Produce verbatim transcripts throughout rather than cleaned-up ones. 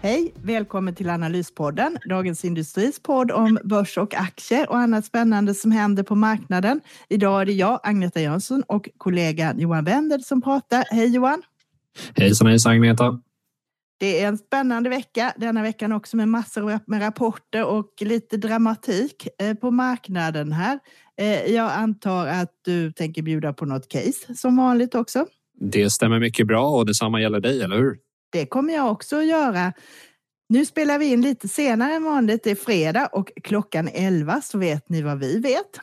Hej, välkommen till Analyspodden, Dagens Industris podd om börs och aktier och annat spännande som händer på marknaden. Idag är det jag, Agneta Jönsson, och kollegan Johan Wendel som pratar. Hej Johan! Hejsan, hejsan Agneta! Det är en spännande vecka, denna veckan också med massor med rapporter och lite dramatik på marknaden här. Jag antar att du tänker bjuda på något case som vanligt också. Det stämmer mycket bra och detsamma gäller dig, eller hur? Det kommer jag också att göra. Nu spelar vi in lite senare än vanligt. Det är fredag och klockan elva så vet ni vad vi vet.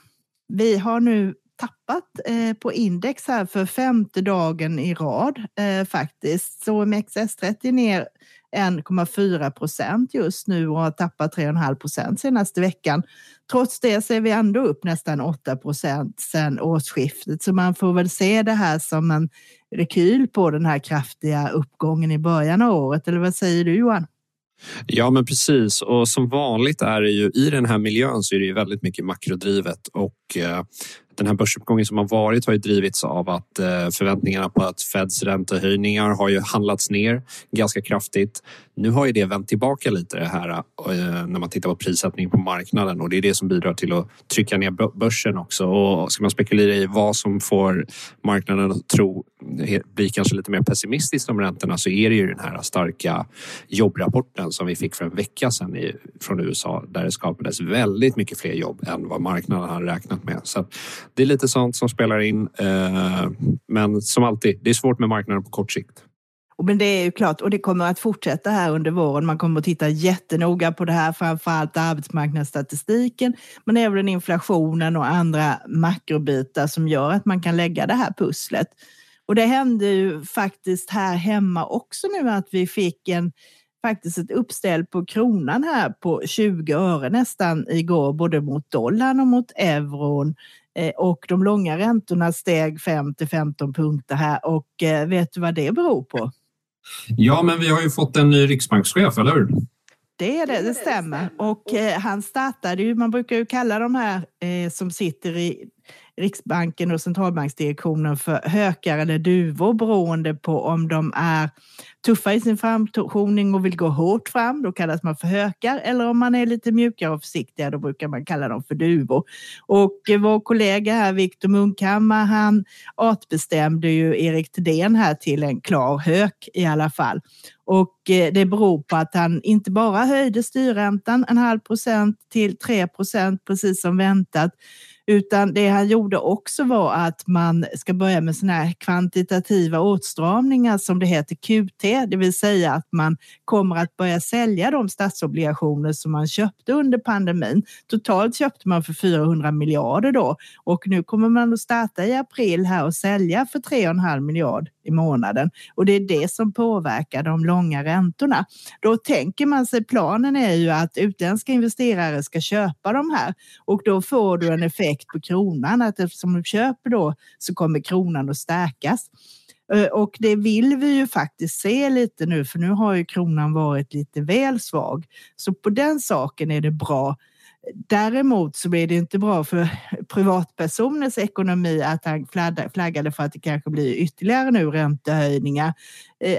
Vi har nu tappat eh, på index här för femte dagen i rad eh, faktiskt. Så O M X S trettio ner en komma fyra procent just nu och har tappat tre komma fem procent senaste veckan. Trots det så är vi ändå upp nästan åtta procent sedan årsskiftet. Så man får väl se det här som en rekyl på den här kraftiga uppgången i början av året. Eller vad säger du Johan? Ja men precis, och som vanligt är det ju i den här miljön så är det ju väldigt mycket makrodrivet och eh, den här börsuppgången som har varit har ju drivits av att eh, förväntningarna på att Feds räntehöjningar har ju handlats ner ganska kraftigt. Nu har ju det vänt tillbaka lite det här eh, när man tittar på prissättningen på marknaden och det är det som bidrar till att trycka ner börsen också. Och ska man spekulera i vad som får marknaden att tro blir kanske lite mer pessimistiskt om räntorna så är det ju den här starka jobbrapporten som vi fick för en vecka sedan i, från U S A där det skapades väldigt mycket fler jobb än vad marknaden hade räknat med. Så det är lite sånt som spelar in, eh, men som alltid, det är svårt med marknaden på kort sikt. Men det är ju klart, och det kommer att fortsätta här under våren. Man kommer att titta jättenoga på det här, framförallt arbetsmarknadsstatistiken, men även inflationen och andra makrobitar som gör att man kan lägga det här pusslet. Och det hände ju faktiskt här hemma också nu att vi fick en, faktiskt ett uppställ på kronan här på tjugo öre nästan igår, både mot dollarn och mot euron. Och de långa räntorna steg fem till femton punkter här. Och vet du vad det beror på? Ja, men vi har ju fått en ny riksbankschef, eller hur? Det är det, det stämmer. Och eh, han startade ju, man brukar ju kalla de här eh, som sitter i Riksbanken och centralbanksdirektionen för hökar eller duvor beroende på om de är tuffa i sin framtoning och vill gå hårt fram, då kallas man för hökar, eller om man är lite mjukare och försiktigare, då brukar man kalla dem för duvor. Och vår kollega här, Viktor Munkhammar, han artbestämde ju Erik Thedén här till en klar hök i alla fall. Och det beror på att han inte bara höjde styrräntan en halv procent till tre procent precis som väntat, utan det han gjorde också var att man ska börja med såna här kvantitativa åtstramningar som det heter Q T. Det vill säga att man kommer att börja sälja de statsobligationer som man köpte under pandemin. Totalt köpte man för fyrahundra miljarder då. Och nu kommer man att starta i april här och sälja för tre komma fem miljard i månaden. Och det är det som påverkar de långa räntorna. Då tänker man sig, planen är ju att utländska investerare ska köpa de här. Och då får du en effekt på kronan, att eftersom du köper då så kommer kronan att stärkas. Och det vill vi ju faktiskt se lite nu, för nu har ju kronan varit lite väl svag. Så på den saken är det bra. Däremot så blir det inte bra för privatpersoners ekonomi att han flaggade för att det kanske blir ytterligare nu räntehöjningar.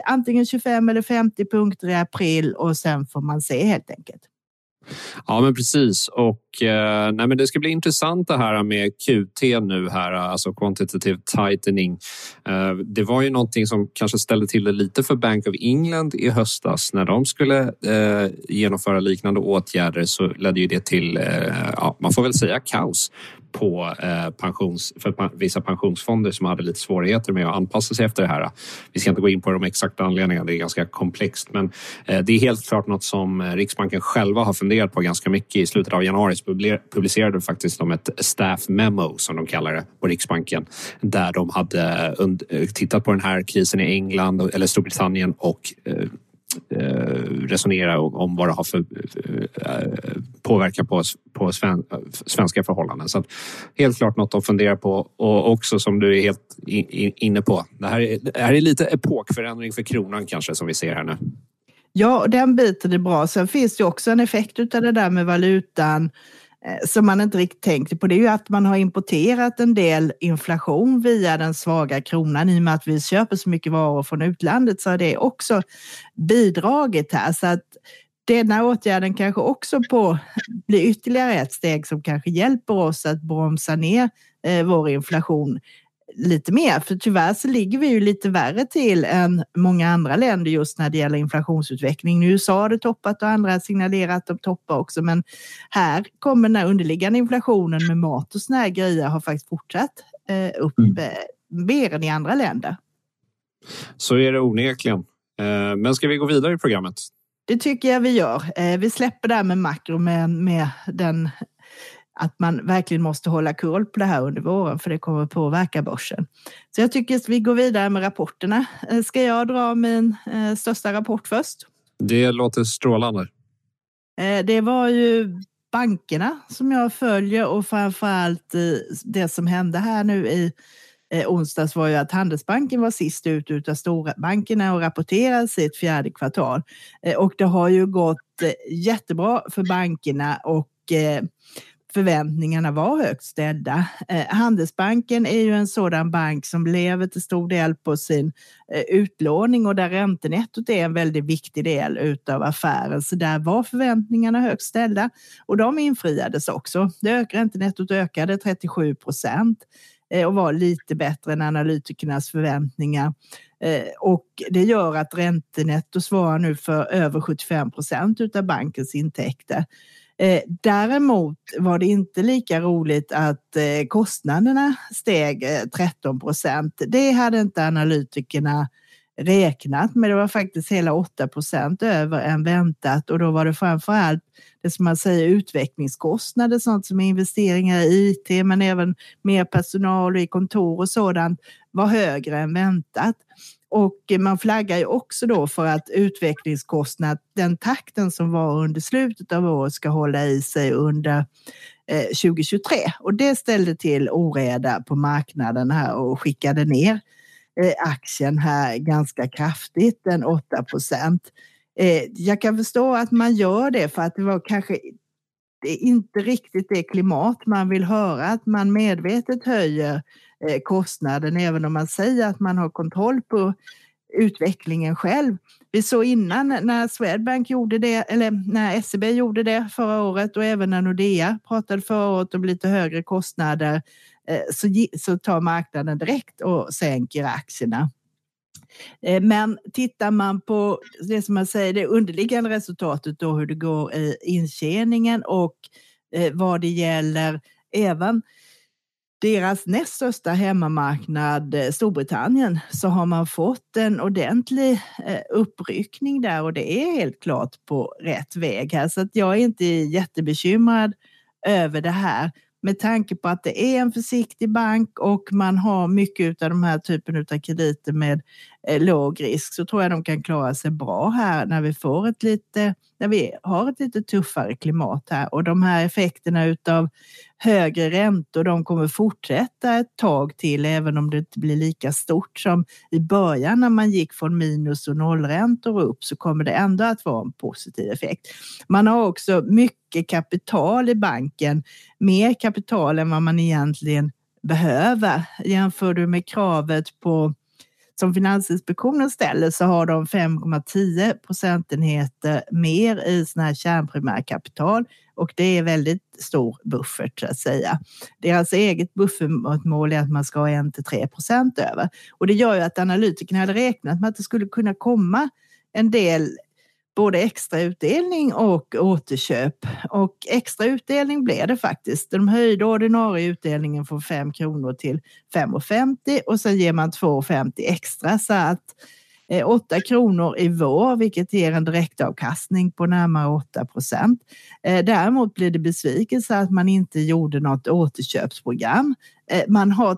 Antingen tjugofem eller femtio punkter i april och sen får man se helt enkelt. Ja men precis, och eh, nej, men det ska bli intressant det här med Q T nu här, alltså quantitative tightening. Eh, det var ju någonting som kanske ställde till det lite för Bank of England i höstas när de skulle eh, genomföra liknande åtgärder, så ledde ju det till, eh, ja, man får väl säga kaos på eh, pensions, för vissa pensionsfonder som hade lite svårigheter med att anpassa sig efter det här. Vi ska inte gå in på de exakta anledningarna, det är ganska komplext, men eh, det är helt klart något som Riksbanken själva har funderat på ganska mycket. I slutet av januari publicerade faktiskt de ett staff memo som de kallar det på Riksbanken, där de hade tittat på den här krisen i England eller Storbritannien och resonera om vad det har för påverkan på på sven, svenska förhållanden. Så att, helt klart något att fundera på, och också som du är helt in, inne på. Det här, är, det här är lite epokförändring för kronan kanske som vi ser här nu. Ja, den biten är bra. Sen finns det också en effekt av det där med valutan som man inte riktigt tänkte på. Det är ju att man har importerat en del inflation via den svaga kronan. I och med att vi köper så mycket varor från utlandet så har det också bidragit här. Så att denna åtgärden kanske också på, blir ytterligare ett steg som kanske hjälper oss att bromsa ner vår inflation lite mer. För tyvärr så ligger vi ju lite värre till än många andra länder just när det gäller inflationsutveckling. Nu U S A har det toppat och andra signalerat att de toppar också. Men här kommer den underliggande inflationen med mat och såna här grejer har faktiskt fortsatt eh, upp eh, mer än i andra länder. Så är det onekligen. Eh, men ska vi gå vidare i programmet? Det tycker jag vi gör. Eh, vi släpper det här med makro med, med den... att man verkligen måste hålla koll på det här under våren, för det kommer att påverka börsen. Så jag tycker att vi går vidare med rapporterna. Ska jag dra min största rapport först? Det låter strålande. Det var ju bankerna som jag följer, och framförallt det som hände här nu i onsdags var ju att Handelsbanken var sist ut utav stora bankerna och rapporterade sitt fjärde kvartal. Och det har ju gått jättebra för bankerna, och förväntningarna var högt ställda. Eh, Handelsbanken är ju en sådan bank som lever till stor del på sin eh, utlåning, och där räntenettot är en väldigt viktig del utav affären. Så där var förväntningarna högt ställda, och de infriades också. Det räntenettot ökade trettiosju procent eh, och var lite bättre än analytikernas förväntningar. Eh, och det gör att räntenetto svarar nu för över sjuttiofem procent utav bankens intäkter. Eh, däremot var det inte lika roligt att eh, kostnaderna steg eh, tretton procent. Det hade inte analytikerna räknat, men det var faktiskt hela åtta procent över än väntat, och då var det framförallt det som man säger utvecklingskostnader, sånt som investeringar i I T, men även mer personal och i kontor och sådant var högre än väntat. Och man flaggar ju också då för att utvecklingskostnad, den takten som var under slutet av året, ska hålla i sig under tjugohundratjugotre. Och det ställde till oreda på marknaden här och skickade ner aktien här ganska kraftigt, en åtta procent. Jag kan förstå att man gör det, för att det var kanske inte riktigt det klimat man vill höra, att man medvetet höjer kostnaden även om man säger att man har kontroll på utvecklingen själv. Vi såg innan när Swedbank gjorde det, eller när S E B gjorde det förra året, och även när Nordea pratade förra året om lite högre kostnader, så, så tar marknaden direkt och sänker aktierna. Men tittar man på det som man säger, det underliggande resultatet då, hur det går i intjäningen och vad det gäller även deras näst största hemmamarknad Storbritannien, så har man fått en ordentlig uppryckning där, och det är helt klart på rätt väg här. Så att jag är inte jättebekymrad över det här, med tanke på att det är en försiktig bank och man har mycket av de här typen av krediter med låg risk, så tror jag de kan klara sig bra här när vi får ett lite, när vi har ett lite tuffare klimat här. Och de här effekterna utav högre räntor, de kommer fortsätta ett tag till, även om det inte blir lika stort som i början när man gick från minus och nollräntor upp, så kommer det ändå att vara en positiv effekt. Man har också mycket kapital i banken, mer kapital än vad man egentligen behöver. Jämför du med kravet på som Finansinspektionen ställer, så har de fem komma tio procentenheter mer i sån här kärnprimärkapital, och det är väldigt stor buffert så att säga. Deras eget buffertmål är att man ska ha en till tre procent över, och det gör ju att analytikerna hade räknat med att det skulle kunna komma en del både extra utdelning och återköp. Och extra utdelning blev det faktiskt. De höjde ordinarie utdelningen från fem kronor till fem femtio, och sen ger man två femtio extra, så att åtta kronor i vår, vilket ger en direktavkastning på närmare åtta procent. Däremot blir det besvikelse att man inte gjorde något återköpsprogram. Man har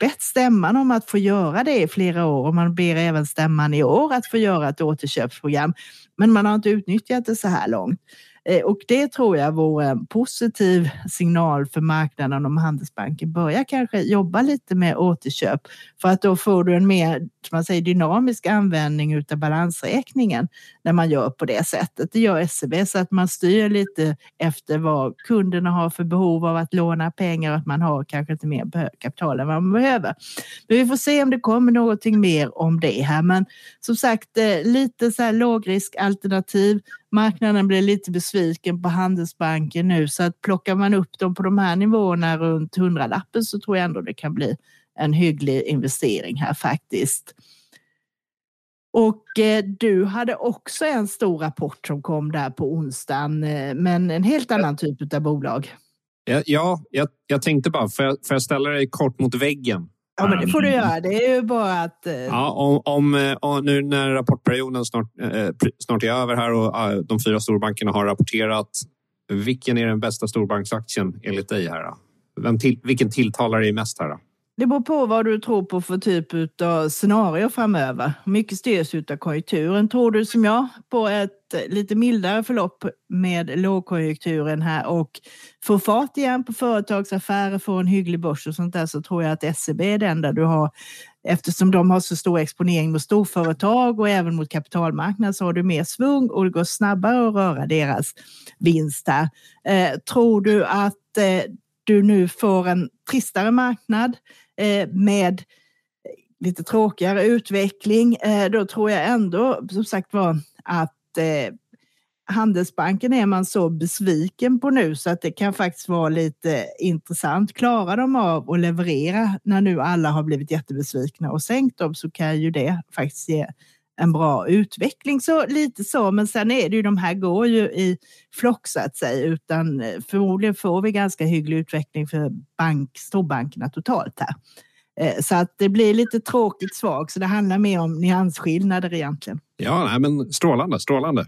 bett stämman om att få göra det i flera år, och man ber även stämman i år att få göra ett återköpsprogram, men man har inte utnyttjat det så här långt. Och det tror jag vore en positiv signal för marknaden om Handelsbanken börjar kanske jobba lite med återköp. För att då får du en mer, som man säger, dynamisk användning utav balansräkningen när man gör på det sättet. Det gör S E B, så att man styr lite efter vad kunderna har för behov av att låna pengar och att man har kanske lite mer kapital än vad man behöver. Men vi får se om det kommer någonting mer om det här. Men som sagt, lite så här lågriskalternativ. Marknaden blir lite besviken på Handelsbanken nu, så att plockar man upp dem på de här nivåerna runt hundralappen så tror jag ändå det kan bli en hygglig investering här faktiskt. Och eh, du hade också en stor rapport som kom där på onsdagen, eh, men en helt annan typ av bolag. Ja, ja jag, jag tänkte bara, får jag, får jag ställa dig kort mot väggen? Ja, men det får du göra. Det är ju bara att... Ja, om, om, om nu när rapportperioden snart, eh, snart är över här och eh, de fyra storbankerna har rapporterat, vilken är den bästa storbanksaktien enligt dig här då? Vem till, vilken tilltalar dig mest här då? Det beror på vad du tror på för typ av scenario framöver. Mycket styrs utav konjunkturen. Tror du som jag på ett lite mildare förlopp med lågkonjunkturen här och får fart igen på företagsaffärer, får en hygglig börs och sånt där, så tror jag att S E B är den där du har, eftersom de har så stor exponering mot storföretag och även mot kapitalmarknaden, så har du mer svung och det går snabbare att röra deras vinster. Eh, tror du att eh, du nu får en tristare marknad med lite tråkigare utveckling, då tror jag ändå som sagt var att Handelsbanken är man så besviken på nu, så att det kan faktiskt vara lite intressant. Klarar de av att leverera när nu alla har blivit jättebesvikna och sänkt dem, så kan ju det faktiskt ge en bra utveckling. Så lite så, men sen är det ju, de här går ju i flock så att säga, utan förmodligen får vi ganska hygglig utveckling för bank, storbankerna totalt här. Så att det blir lite tråkigt svag, så det handlar mer om nyansskillnader egentligen. Ja, nej, men strålande, strålande.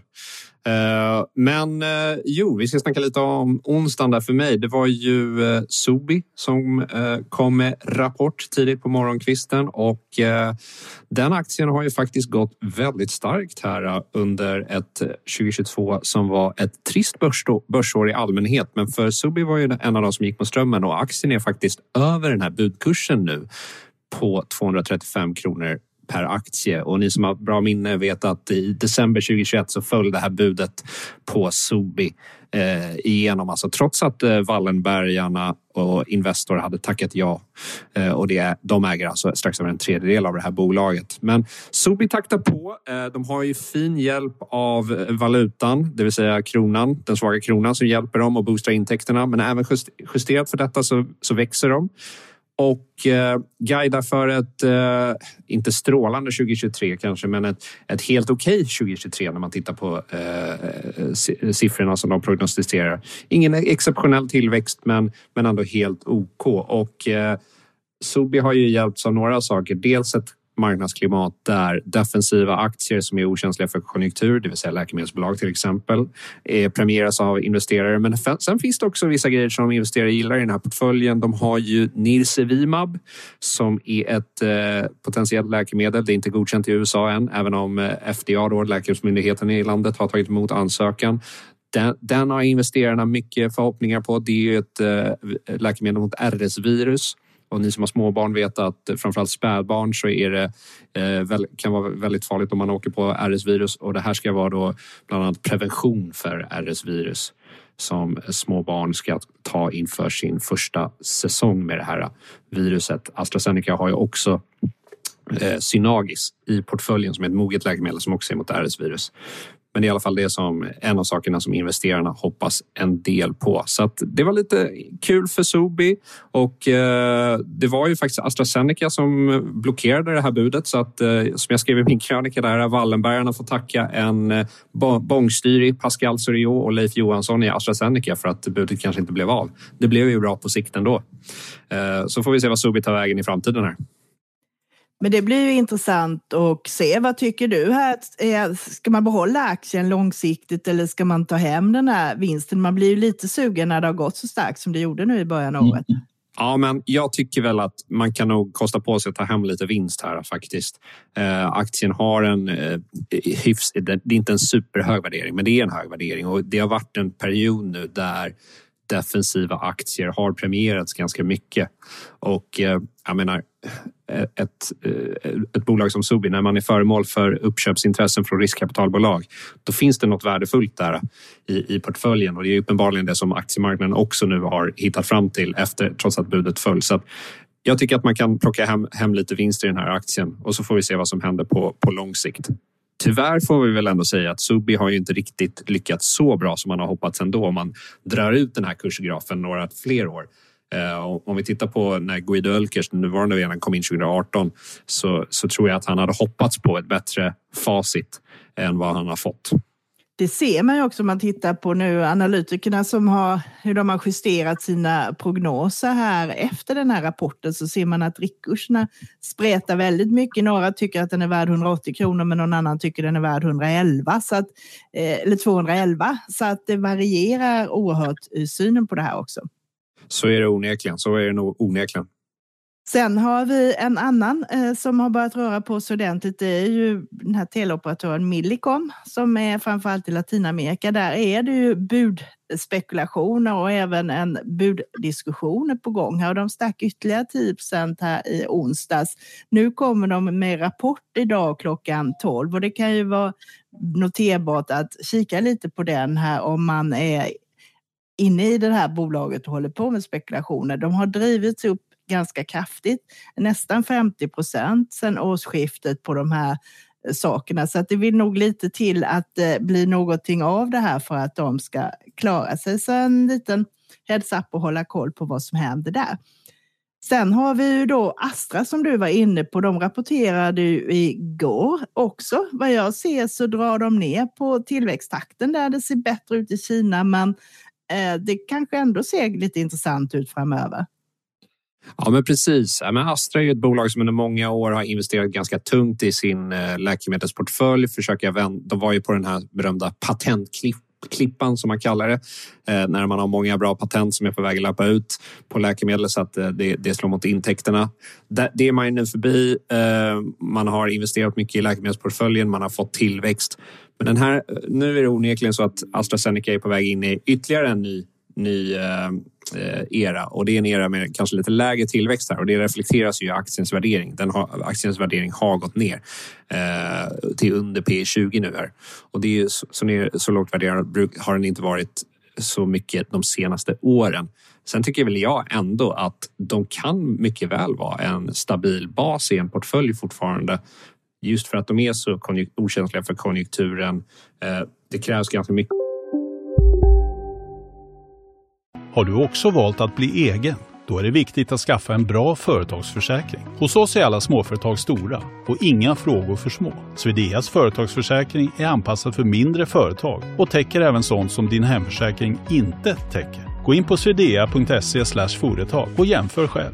Uh, men uh, jo, vi ska snacka lite om onsdagen där för mig. Det var ju uh, Sobi som uh, kom med rapport tidigt på morgonkvisten, och uh, den aktien har ju faktiskt gått väldigt starkt här uh, under ett tjugohundratjugotvå som var ett trist börså- börsår i allmänhet. Men för Sobi var ju en av de som gick mot strömmen, och aktien är faktiskt över den här budkursen nu på tvåhundratrettiofem kronor per aktie. Och ni som har bra minne vet att i december tjugohundratjugoett så föll det här budet på Sobi eh, igenom. Alltså trots att eh, Wallenbergarna och Investor hade tackat ja. Eh, och det, de äger alltså strax över en tredjedel av det här bolaget. Men Sobi taktar på. Eh, de har ju fin hjälp av valutan, det vill säga kronan, den svaga kronan som hjälper dem att boosta intäkterna. Men även just, justerat för detta så, så växer de. Och eh, guida för ett, eh, inte strålande tjugotjugotre kanske, men ett, ett helt okej tjugotjugotre när man tittar på eh, siffrorna som de prognostiserar. Ingen exceptionell tillväxt, men, men ändå helt OK. Och eh, Sobi har ju hjälpts av några saker. Dels ett marknadsklimat där defensiva aktier som är okänsliga för konjunktur, det vill säga läkemedelsbolag till exempel, premieras av investerare. Men sen finns det också vissa grejer som investerare gillar i den här portföljen. De har ju Nirsevimab som är ett eh, potentiellt läkemedel. Det är inte godkänt i U S A än, även om F D A, då, läkemedelsmyndigheten i landet, har tagit emot ansökan. Den, den har investerarna mycket förhoppningar på. Det är ju ett eh, läkemedel mot R S-virus. Och ni som har småbarn vet att framförallt spädbarn så är det, eh, väl, kan vara väldigt farligt om man åker på R S-virus. Och det här ska vara då bland annat prevention för R S-virus som småbarn ska ta inför sin första säsong med det här viruset. AstraZeneca har ju också eh, Synagis i portföljen som är ett moget läkemedel som också är mot R S-virus. Men det är i alla fall det som en av sakerna som investerarna hoppas en del på. Så att det var lite kul för Sobi. Och eh, det var ju faktiskt AstraZeneca som blockerade det här budet. Så att, eh, som jag skrev i min krönika där, Wallenbergarna får tacka en eh, bångstyrig Pascal Suriot och Leif Johansson i AstraZeneca för att budet kanske inte blev av. Det blev ju bra på sikt ändå. Eh, så får vi se vad Sobi tar vägen i framtiden här. Men det blir ju intressant att se. Vad tycker du här? Ska man behålla aktien långsiktigt eller ska man ta hem den här vinsten? Man blir ju lite sugen när det har gått så starkt som det gjorde nu i början av året. Ja, men jag tycker väl att man kan nog kosta på sig att ta hem lite vinst här faktiskt. Eh, aktien har en eh, hyfs, det är inte en superhög värdering, men det är en hög värdering. Och det har varit en period nu där defensiva aktier har premierats ganska mycket. Och eh, jag menar, ett, ett bolag som Sobi, när man är föremål för uppköpsintressen från riskkapitalbolag, då finns det något värdefullt där i, i portföljen. Och det är uppenbarligen det som aktiemarknaden också nu har hittat fram till efter, trots att budet föll. Så att jag tycker att man kan plocka hem, hem lite vinster i den här aktien, och så får vi se vad som händer på, på lång sikt. Tyvärr får vi väl ändå säga att Sobi har ju inte riktigt lyckats så bra som man har hoppats ändå, om man drar ut den här kursgrafen några fler år. Om vi tittar på när Guido Elkers, nuvarande V D, kom in tjugo arton, så, så tror jag att han hade hoppats på ett bättre facit än vad han har fått. Det ser man ju också om man tittar på nu analytikerna som har, hur de har justerat sina prognoser här efter den här rapporten, så ser man att riktkurserna spretar väldigt mycket. Några tycker att den är värd hundraåttio kronor, men någon annan tycker den är värd hundraelva, så att, eller tvåhundraelva, så att det varierar oerhört synen på det här också. Så är det onekligen, så är det nog onekligen. Sen har vi en annan eh, som har börjat röra på sig ordentligt. Det är ju den här teleoperatören Millicom, som är framförallt i Latinamerika. Där är det ju budspekulationer och även en buddiskussion på gång här. Och de stack ytterligare tio procent här i onsdags. Nu kommer de med rapport idag klockan tolv. Och det kan ju vara noterbart att kika lite på den här om man är inne i det här bolaget och håller på med spekulationer. De har drivits upp ganska kraftigt, nästan femtio procent sedan årsskiftet på de här sakerna. Så att det vill nog lite till att det blir någonting av det här för att de ska klara sig. Så en liten heads up och hålla koll på vad som händer där. Sen har vi ju då Astra som du var inne på. De rapporterade ju igår också. Vad jag ser så drar de ner på tillväxttakten där. Det ser bättre ut i Kina, men det kanske ändå ser lite intressant ut framöver. Ja, men precis. Men Astra är ju ett bolag som under många år har investerat ganska tungt i sin läkemedelsportfölj. Försöker, de var ju på den här berömda patentklippan som man kallar det. När man har många bra patent som är på väg att lappa ut på läkemedel, så att det, det slår mot intäkterna. Det är man ju nu förbi. Man har investerat mycket i läkemedelsportföljen. Man har fått tillväxt. Men den här, nu är det onekligen så att AstraZeneca är på väg in i ytterligare en ny, ny eh, era. Och det är en era med kanske lite lägre tillväxt här. Och det reflekteras ju i aktiens värdering. Den har, aktiens värdering har gått ner eh, till under P tjugo nu här. Och det är ju så, så, ner, så lågt värderad har den inte varit så mycket de senaste åren. Sen tycker väl jag ändå att de kan mycket väl vara en stabil bas i en portfölj fortfarande. Just för att de är så okänsliga för konjunkturen. Det krävs ganska mycket. Har du också valt att bli egen? Då är det viktigt att skaffa en bra företagsförsäkring. Hos oss är alla småföretag stora och inga frågor för små. Swedeas företagsförsäkring är anpassad för mindre företag och täcker även sånt som din hemförsäkring inte täcker. Gå in på swedea.se slash företag och jämför själv.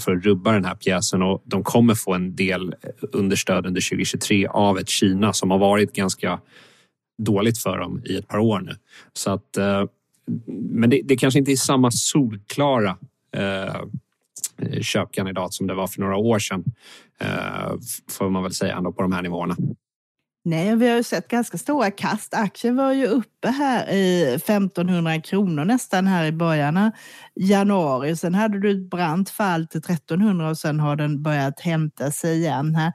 För att rubba den här pjäsen, och de kommer få en del understöd under tjugo tjugotre av ett Kina som har varit ganska dåligt för dem i ett par år nu. Så att, men det, det kanske inte är samma solklara eh, köpkandidat som det var för några år sedan, eh, får man väl säga, ändå på de här nivåerna. Nej, vi har ju sett ganska stora kast. Aktien var ju uppe här i femtonhundra kronor nästan här i början av januari. Sen hade du ett brant fall till trettonhundra och sen har den börjat hämta sig igen här.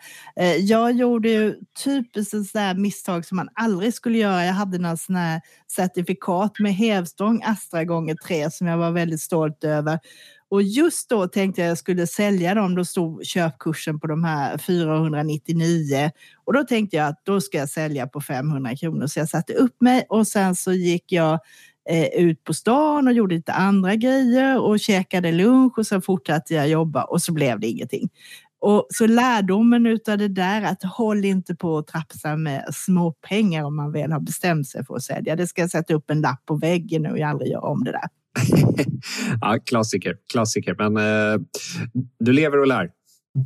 Jag gjorde ju typiskt en sån där misstag som man aldrig skulle göra. Jag hade några sån här certifikat med hävstång Astra gånger tre som jag var väldigt stolt över. Och just då tänkte jag att jag skulle sälja dem. Då stod köpkursen på de här fyrahundranittionio. Och då tänkte jag att då ska jag sälja på femhundra kronor. Så jag satte upp mig och sen så gick jag ut på stan och gjorde lite andra grejer och käkade lunch och sen fortsatte jag jobba och så blev det ingenting. Och så lärdomen utav det där att håll inte på att trapsa med små pengar om man väl har bestämt sig för att sälja. Det ska jag sätta upp en lapp på väggen nu och jag aldrig gör om det där. Ja, klassiker, klassiker. Men eh, du lever och lär.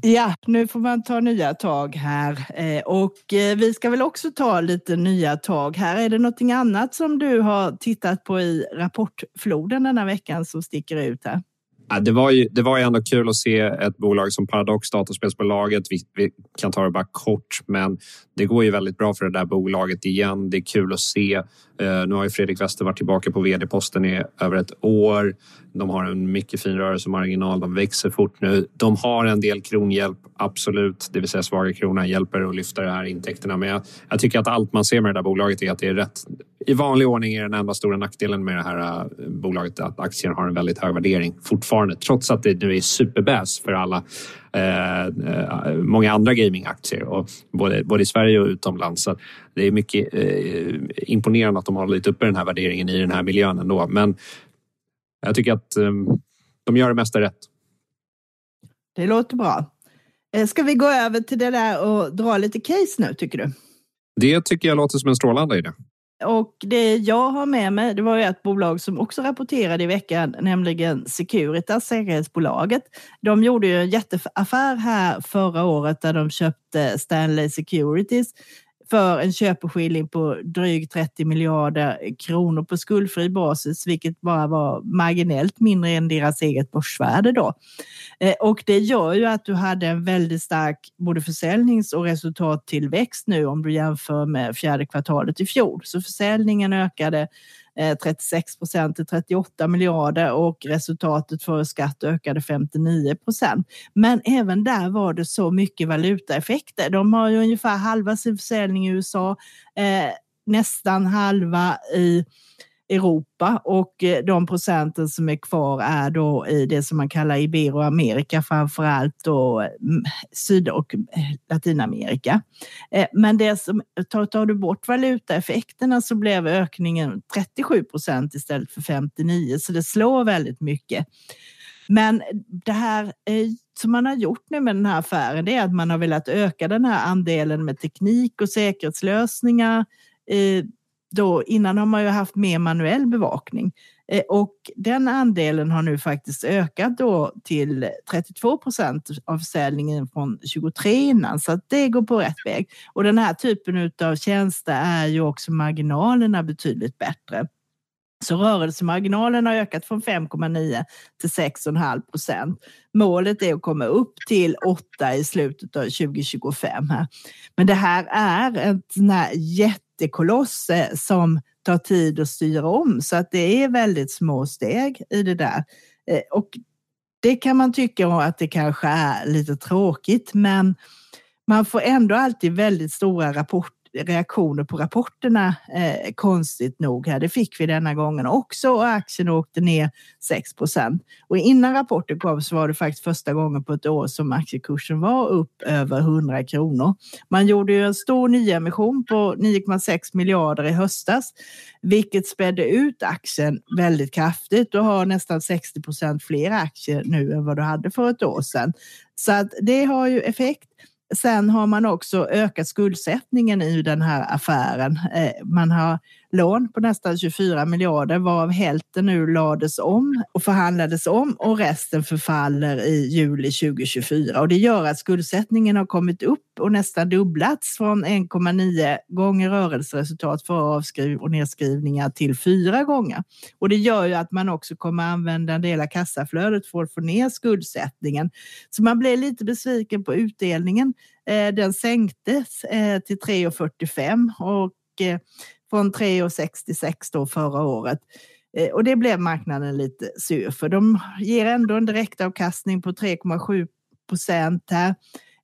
Ja, nu får man ta nya tag här och vi ska väl också ta lite nya tag här. Är det någonting annat som du har tittat på i rapportfloden den här veckan som sticker ut här? Ja, det var ju det var ju ändå kul att se ett bolag som Paradox, dataspelsbolaget. Vi, vi kan ta det bara kort, men det går ju väldigt bra för det där bolaget igen. Det är kul att se. Eh, nu har ju Fredrik Wester varit tillbaka på vd-posten i över ett år. De har en mycket fin rörelsemarginal. De växer fort nu. De har en del kronhjälp, absolut. Det vill säga svaga kronan hjälper och lyfter de här intäkterna. Men jag, jag tycker att allt man ser med det där bolaget är att det är rätt. I vanlig ordning är den enda stora nackdelen med det här bolaget att aktien har en väldigt hög värdering fortfarande. Trots att det nu är superbäst för alla eh, många andra gamingaktier. Och både, både i Sverige och utomlands. Så det är mycket eh, imponerande att de har hållit uppe den här värderingen i den här miljön ändå. Men jag tycker att eh, de gör det mesta rätt. Det låter bra. Ska vi gå över till det där och dra lite case nu, tycker du? Det tycker jag låter som en strålande idé. Och det jag har med mig, det var ju ett bolag som också rapporterade i veckan, nämligen Securitas, säkerhetsbolaget. De gjorde ju en jätteaffär här förra året där de köpte Stanley Securities för en köpeskilling på drygt trettio miljarder kronor på skuldfri basis, vilket bara var marginellt mindre än deras eget börsvärde då. Och det gör ju att du hade en väldigt stark både försäljnings- och resultattillväxt nu om du jämför med fjärde kvartalet i fjol. Så försäljningen ökade trettiosex procent till trettioåtta miljarder och resultatet för skatt ökade femtionio procent. Men även där var det så mycket valutaeffekter. De har ju ungefär halva sin försäljning i U S A, eh, nästan halva i Europa och de procenten som är kvar är då i det som man kallar Iberoamerika, framförallt då Syd- och Latinamerika. Men det som, tar, tar du bort valutaeffekterna så blev ökningen trettiosju procent istället för femtionio, så det slår väldigt mycket. Men det här som man har gjort nu med den här affären, det är att man har velat öka den här andelen med teknik och säkerhetslösningar. Då, innan har man ju haft mer manuell bevakning eh, och den andelen har nu faktiskt ökat då till trettiotvå procent av försäljningen från tjugotre innan, så att det går på rätt väg. Och den här typen av tjänster är ju också marginalerna betydligt bättre. Så rörelsemarginalen har ökat från fem komma nio till sex komma fem procent. Målet är att komma upp till åtta i slutet av tjugo tjugofem här. Men det här är en sån här jätte koloss som tar tid att styra om, så att det är väldigt små steg i det där och det kan man tycka att det kanske är lite tråkigt, men man får ändå alltid väldigt stora rapport, reaktioner på rapporterna eh, konstigt nog här. Det fick vi denna gången också och aktien åkte ner sex procent och innan rapporten kom så var det faktiskt första gången på ett år som aktiekursen var upp över hundra kronor. Man gjorde ju en stor nyemission på nio komma sex miljarder i höstas, vilket spädde ut aktien väldigt kraftigt och har nästan sextio procent fler aktier nu än vad du hade för ett år sedan. Så att det har ju effekt. Sen har man också ökat skuldsättningen i den här affären. Man har lån på nästan tjugofyra miljarder, varav hälften nu lades om och förhandlades om och resten förfaller i juli tjugo tjugofyra. Och det gör att skuldsättningen har kommit upp och nästan dubblats från en komma nio gånger rörelseresultat för avskriv och nedskrivningar till fyra gånger. Och det gör ju att man också kommer använda en del av kassaflödet för att få ner skuldsättningen. Så man blir lite besviken på utdelningen. Den sänktes till tre komma fyrtiofem och från tre komma sextiosex då förra året. Eh, och det blev marknaden lite sur för. De ger ändå en direktavkastning på tre komma sju procent här.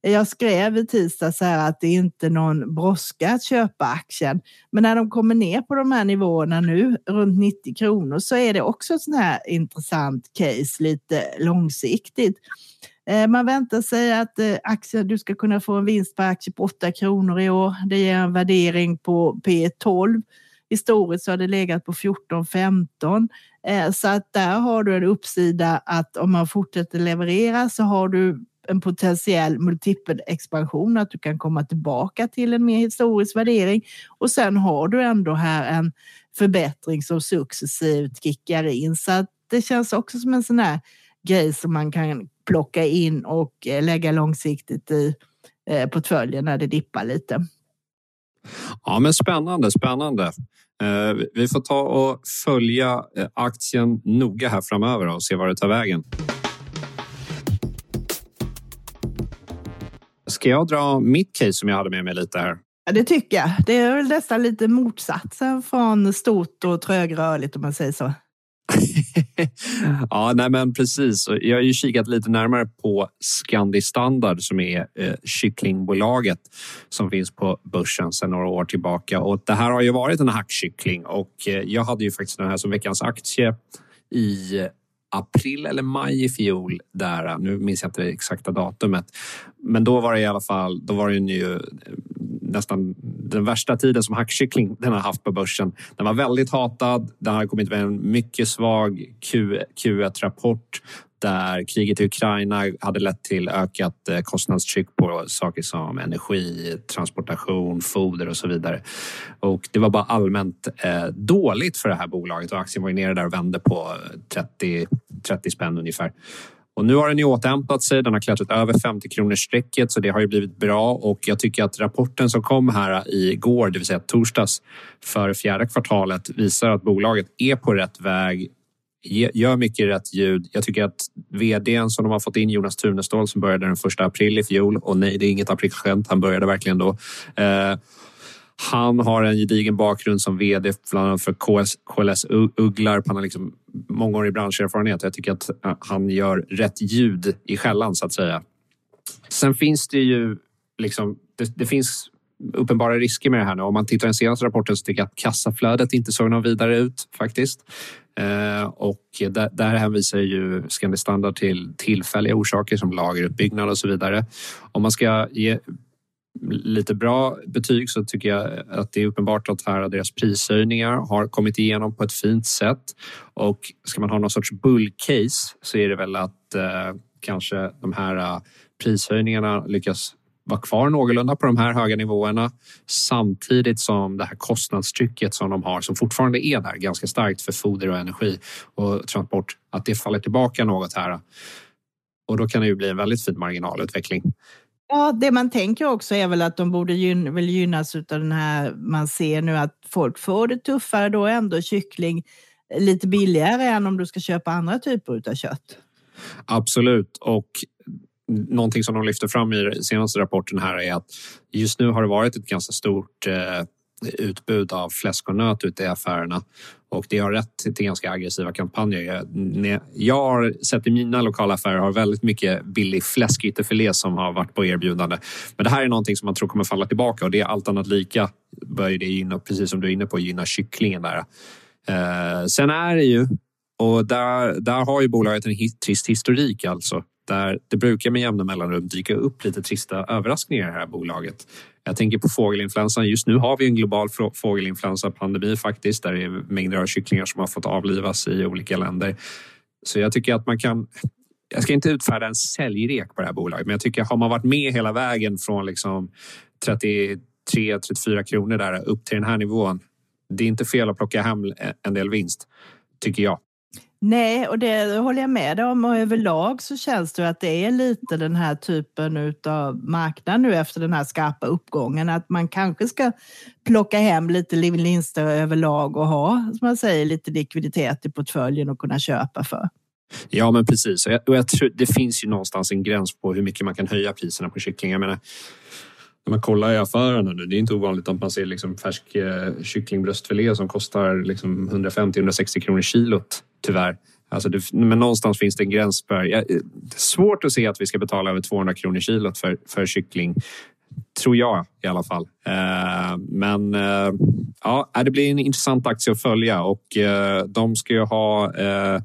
Jag skrev i tisdags här att det inte är någon brådska att köpa aktien. Men när de kommer ner på de här nivåerna nu, runt nittio kronor, så är det också ett sån här intressant case, lite långsiktigt. Man väntar sig att aktier, du ska kunna få en vinst per aktie på åtta kronor i år. Det ger en värdering på P tolv. Historiskt så har det legat på fjorton femton. Så att där har du en uppsida att om man fortsätter leverera så har du en potentiell multipelexpansion, att du kan komma tillbaka till en mer historisk värdering. Och sen har du ändå här en förbättring som successivt kickar in. Så att det känns också som en sån här grej som man kan plocka in och lägga långsiktigt i portföljen när det dippar lite. Ja, men spännande, spännande. Vi får ta och följa aktien noga här framöver och se var det tar vägen. Ska jag dra mitt case som jag hade med mig lite här? Ja, det tycker jag. Det är väl nästan lite motsatsen från stort och trögrörligt om man säger så. Ja, nej men precis. Jag har ju kikat lite närmare på Scandi Standard som är eh, kycklingbolaget som finns på börsen sedan några år tillbaka. Och det här har ju varit en hackkyckling och eh, jag hade ju faktiskt den här som veckans aktie i april eller maj i fjol, där, nu minns jag inte det exakta datumet, men då var det i alla fall, då var det ju nästan den värsta tiden som hackkyckling den har haft på börsen. Den var väldigt hatad, den har kommit med en mycket svag Q ett-rapport där kriget i Ukraina hade lett till ökat kostnadstryck på saker som energi, transportation, foder och så vidare. Och det var bara allmänt dåligt för det här bolaget och aktien var nere där och vände på trettio, trettio spänn ungefär. Och nu har den ju återhämtat sig, den har klättrat över femtio kronor strecket, så det har ju blivit bra. Och jag tycker att rapporten som kom här igår, det vill säga torsdags, för fjärde kvartalet visar att bolaget är på rätt väg. Gör mycket rätt ljud. Jag tycker att vdn som de har fått in, Jonas Tunestål, som började den första april i fjol. Och nej, det är inget aprilskämt, han började verkligen då. Eh, han har en gedigen bakgrund som vd bland annat för K L S Ugglar. Han har liksom många år i branscherfarenhet. Jag tycker att han gör rätt ljud i skällan så att säga. Sen finns det ju liksom, det, det finns uppenbara risker med det här nu. Om man tittar på den senaste rapporten så tycker jag att kassaflödet inte såg någon vidare ut faktiskt. Eh, och där, där hänvisar ju Scandi Standard till tillfälliga orsaker som lagerutbyggnad och så vidare. Om man ska ge lite bra betyg så tycker jag att det är uppenbart att här deras prishöjningar har kommit igenom på ett fint sätt. Och ska man ha någon sorts bullcase så är det väl att eh, kanske de här eh, prishöjningarna lyckas var kvar någorlunda på de här höga nivåerna samtidigt som det här kostnadstrycket som de har, som fortfarande är där ganska starkt för foder och energi och transport, att det faller tillbaka något här. Och då kan det ju bli en väldigt fin marginalutveckling. Ja, det man tänker också är väl att de borde gyn- väl gynnas utav den här, man ser nu att folk får det tuffare, då ändå kyckling lite billigare än om du ska köpa andra typer utav kött. Absolut, och någonting som de lyfter fram i senaste rapporten här är att just nu har det varit ett ganska stort utbud av fläsk och nöt ute i affärerna och det har rätt till ganska aggressiva kampanjer. Jag har sett i mina lokala affärer har väldigt mycket billig fläskytterfilé som har varit på erbjudande. Men det här är någonting som man tror kommer falla tillbaka och det är allt annat lika börjar det gynna, precis som du är inne på, gynna kycklingen där. Sen är det ju, och där, där har ju bolaget en trist historik alltså. Där det brukar med jämna mellanrum dyka upp lite trista överraskningar i det här bolaget. Jag tänker på fågelinfluensan. Just nu har vi en global fågelinfluensapandemi faktiskt. Där det är mängder av kycklingar som har fått avlivas i olika länder. Så jag tycker att man kan... Jag ska inte utfärda en säljrek på det här bolaget. Men jag tycker att har man varit med hela vägen från liksom trettiotre till trettiofyra kronor där upp till den här nivån. Det är inte fel att plocka hem en del vinst, tycker jag. Nej, och det håller jag med om. Och överlag så känns det att det är lite den här typen av marknad nu efter den här skarpa uppgången. Att man kanske ska plocka hem lite vinster överlag och ha, som man säger, lite likviditet i portföljen och kunna köpa för. Ja, men precis. Och jag, och jag tror det finns ju någonstans en gräns på hur mycket man kan höja priserna på kycklingar. Jag menar, när man kollar i affärerna nu, det är inte ovanligt att man ser liksom färsk eh, kycklingbröstfilé som kostar liksom hundrafemtio till hundrasextio kronor kilot. Tyvärr. Alltså det, men någonstans finns det en gräns. För, ja, det är svårt att se att vi ska betala över tvåhundra kronor kilot för, för kyckling. Tror jag i alla fall. Eh, men eh, ja, det blir en intressant aktie att följa. Och eh, de ska ju ha... Eh,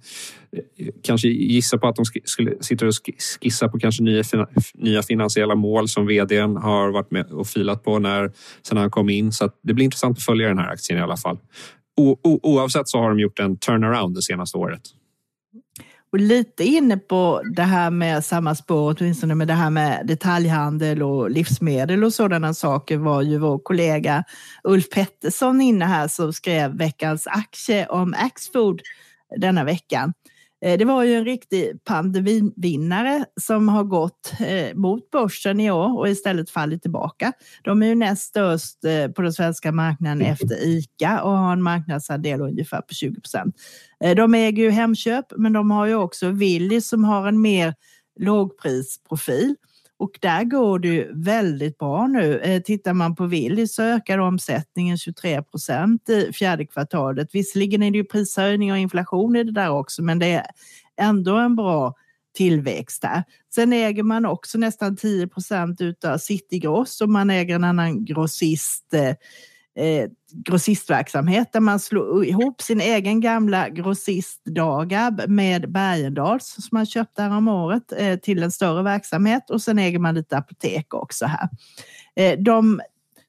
kanske gissa på att de skulle sitta och skissa på kanske nya, nya finansiella mål som vdn har varit med och filat på när, sen han kom in. Så att det blir intressant att följa den här aktien i alla fall. O, o, oavsett så har de gjort en turnaround det senaste året. Och lite inne på det här med samma spår, åtminstone med det här med detaljhandel och livsmedel och sådana saker, var ju vår kollega Ulf Kristersson inne här som skrev veckans aktie om Axfood denna veckan. Det var ju en riktig pandemivinnare som har gått mot börsen i år och istället fallit tillbaka. De är ju näst störst på den svenska marknaden efter ICA och har en marknadsandel ungefär på tjugo procent. De äger ju Hemköp, men de har ju också Willys som har en mer lågprisprofil. Och där går det ju väldigt bra nu. Tittar man på Willys så ökar omsättningen tjugotre procent i fjärde kvartalet. Visserligen är det ju prishöjning och inflation i det där också, men det är ändå en bra tillväxt där. Sen äger man också nästan tio procent utav Citygross och man äger en annan grossist, eh, grossistverksamhet där man slår ihop sin egen gamla grossist Dagab med Bergendals som man köpte här om året eh, till en större verksamhet, och sen äger man lite apotek också här. Eh, de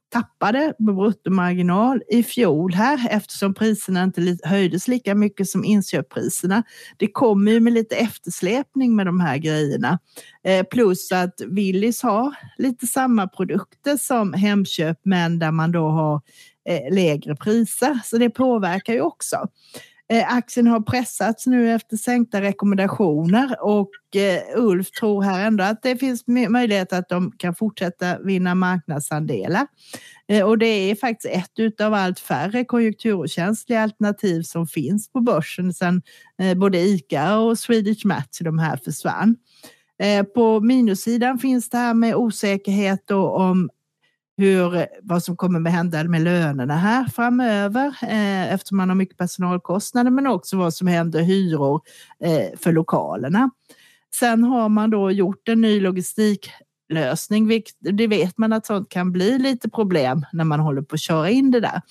tappade bruttomarginal i fjol här eftersom priserna inte höjdes lika mycket som inköppriserna. Det kommer ju med lite eftersläpning med de här grejerna. Eh, plus att Willys har lite samma produkter som Hemköp, men där man då har eh, lägre priser. Så det påverkar ju också. Eh, aktien har pressats nu efter sänkta rekommendationer, och eh, Ulf tror här ändå att det finns möjlighet att de kan fortsätta vinna marknadsandelar. Eh, och det är faktiskt ett utav allt färre konjunkturkänsliga alternativ som finns på börsen sedan eh, både ICA och Swedish Match de här försvann. Eh, på minussidan finns det här med osäkerhet då om Hur, vad som kommer att hända med lönerna här framöver, eh, eftersom man har mycket personalkostnader, men också vad som händer hyror eh, för lokalerna. Sen har man då gjort en ny logistiklösning, vilket, det vet man att sånt kan bli lite problem när man håller på att köra in det där.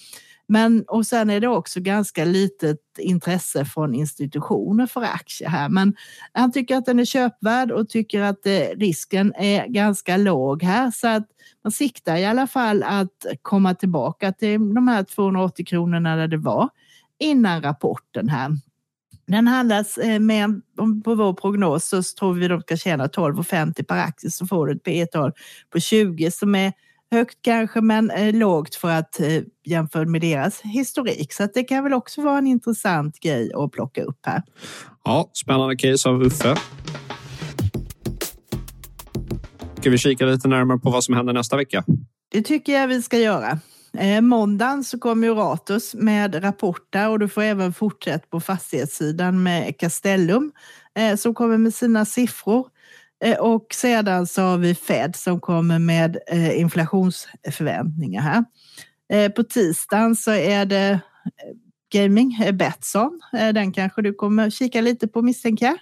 Men, och sen är det också ganska litet intresse från institutioner för aktier här. Men han tycker att den är köpvärd och tycker att eh, risken är ganska låg här. Så att man siktar i alla fall att komma tillbaka till de här tvåhundraåttio kronorna där det var innan rapporten här. Den handlas med, på vår prognos så tror vi att de ska tjäna tolv femtio per aktie, så får du ett P E-tal på tjugo som är högt kanske, men lågt för att jämföra med deras historik. Så att det kan väl också vara en intressant grej att plocka upp här. Ja, spännande case av Uffe. Ska vi kika lite närmare på vad som händer nästa vecka? Det tycker jag vi ska göra. Eh, måndagen så kommer ju Ratos med rapporter, och du får även fortsätt på fastighetssidan med Castellum eh, som kommer med sina siffror. Och sedan så har vi Fed som kommer med inflationsförväntningar här. På tisdagen så är det gaming, Betsson. Den kanske du kommer kika lite på, misstänker jag.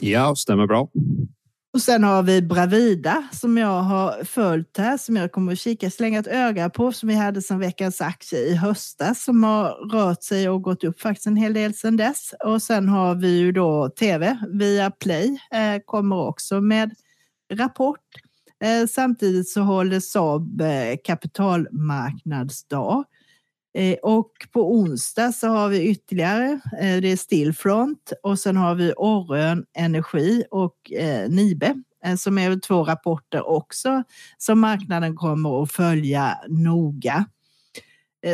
Ja, stämmer bra. Och sen har vi Bravida som jag har följt här, som jag kommer att kika, slänga ett öga på, som vi hade som veckans aktie i höstas, som har rört sig och gått upp faktiskt en hel del sedan dess. Och sen har vi ju då T V via Play eh, kommer också med rapport. Eh, samtidigt så håller Saab eh, kapitalmarknadsdag. Och på onsdag så har vi ytterligare, det är Stillfront, och sen har vi Orrön Energi och Nibe som är två rapporter också som marknaden kommer att följa noga.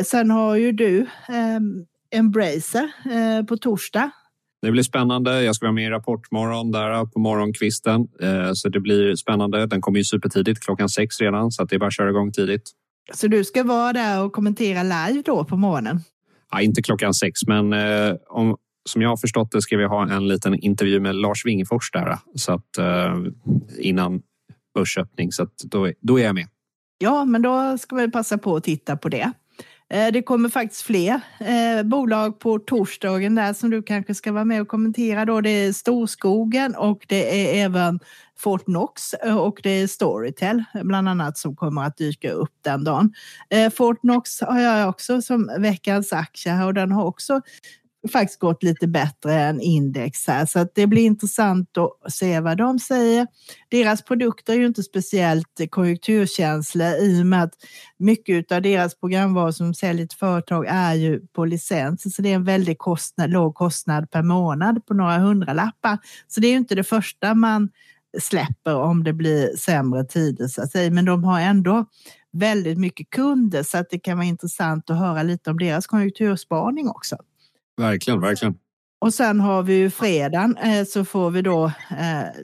Sen har ju du Embracer på torsdag. Det blir spännande. Jag ska vara med i Rapportmorgon där på morgonkvisten, så det blir spännande. Den kommer ju supertidigt, klockan sex redan, så att det är bara att köra igång tidigt. Så du ska vara där och kommentera live då på morgonen? Ja, inte klockan sex, men eh, om, som jag har förstått det ska vi ha en liten intervju med Lars Wingefors där, så att, eh, innan börsöppning, så att då, då är jag med. Ja, men då ska vi passa på att titta på det. Det kommer faktiskt fler bolag på torsdagen där som du kanske ska vara med och kommentera då. Det är Storskogen och det är även Fortnox och det är Storytel bland annat som kommer att dyka upp den dagen. Fortnox har jag också som veckans aktie här och den har också faktiskt gått lite bättre än index här. Så att det blir intressant att se vad de säger. Deras produkter är ju inte speciellt konjunkturkänsliga i och med att mycket av deras programvaror som säljer till företag är ju på licens. Så det är en väldigt kostnad, låg kostnad per månad på några hundralappar. Så det är ju inte det första man släpper om det blir sämre tider så att säga. Men de har ändå väldigt mycket kunder så att det kan vara intressant att höra lite om deras konjunkturspaning också. Verkligen, verkligen. Och sen har vi ju fredagen så får vi då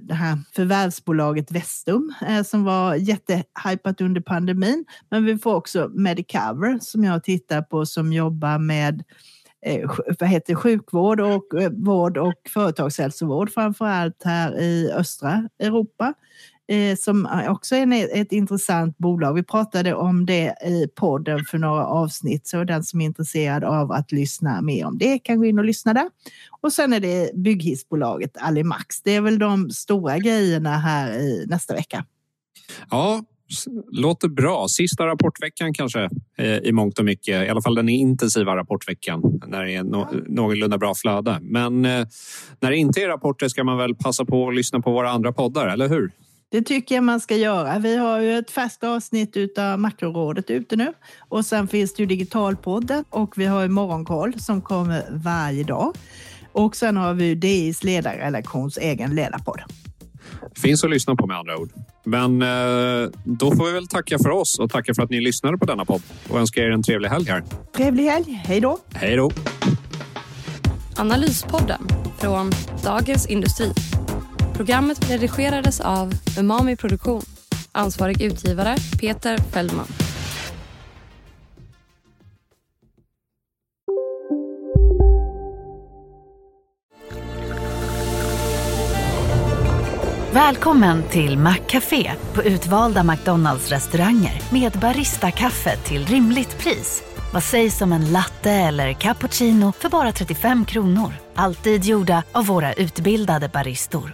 det här förvärvsbolaget Vestum som var jättehypat under pandemin. Men vi får också Medicover som jag tittar på som jobbar med vad heter sjukvård och vård och företagshälsovård framförallt här i östra Europa. Som också är ett intressant bolag. Vi pratade om det i podden för några avsnitt. Så den som är intresserad av att lyssna mer om det kan gå in och lyssna där. Och sen är det bygghissbolaget Alimax. Det är väl de stora grejerna här i nästa vecka. Ja, låter bra. Sista rapportveckan kanske i mångt och mycket. I alla fall den intensiva rapportveckan när det är no- ja. någorlunda bra flöde. Men när det inte är rapporter ska man väl passa på att lyssna på våra andra poddar, eller hur? Det tycker jag man ska göra. Vi har ju ett fast avsnitt av Makrorådet ute nu. Och sen finns det ju Digitalpodden och vi har ju Morgonkoll som kommer varje dag. Och sen har vi ju D Is ledarredaktions egen ledarpodd. Finns att lyssna på med andra ord. Men då får vi väl tacka för oss och tacka för att ni lyssnade på denna podd. Och önskar er en trevlig helg här. Trevlig helg. Hej då. Hej då. Analyspodden från Dagens Industri. Programmet redigerades av Umami Produktion. Ansvarig utgivare Peter Fällman. Välkommen till Maccafé på utvalda McDonalds-restauranger med barista-kaffe till rimligt pris. Vad sägs om en latte eller cappuccino för bara trettiofem kronor? Alltid gjorda av våra utbildade baristor.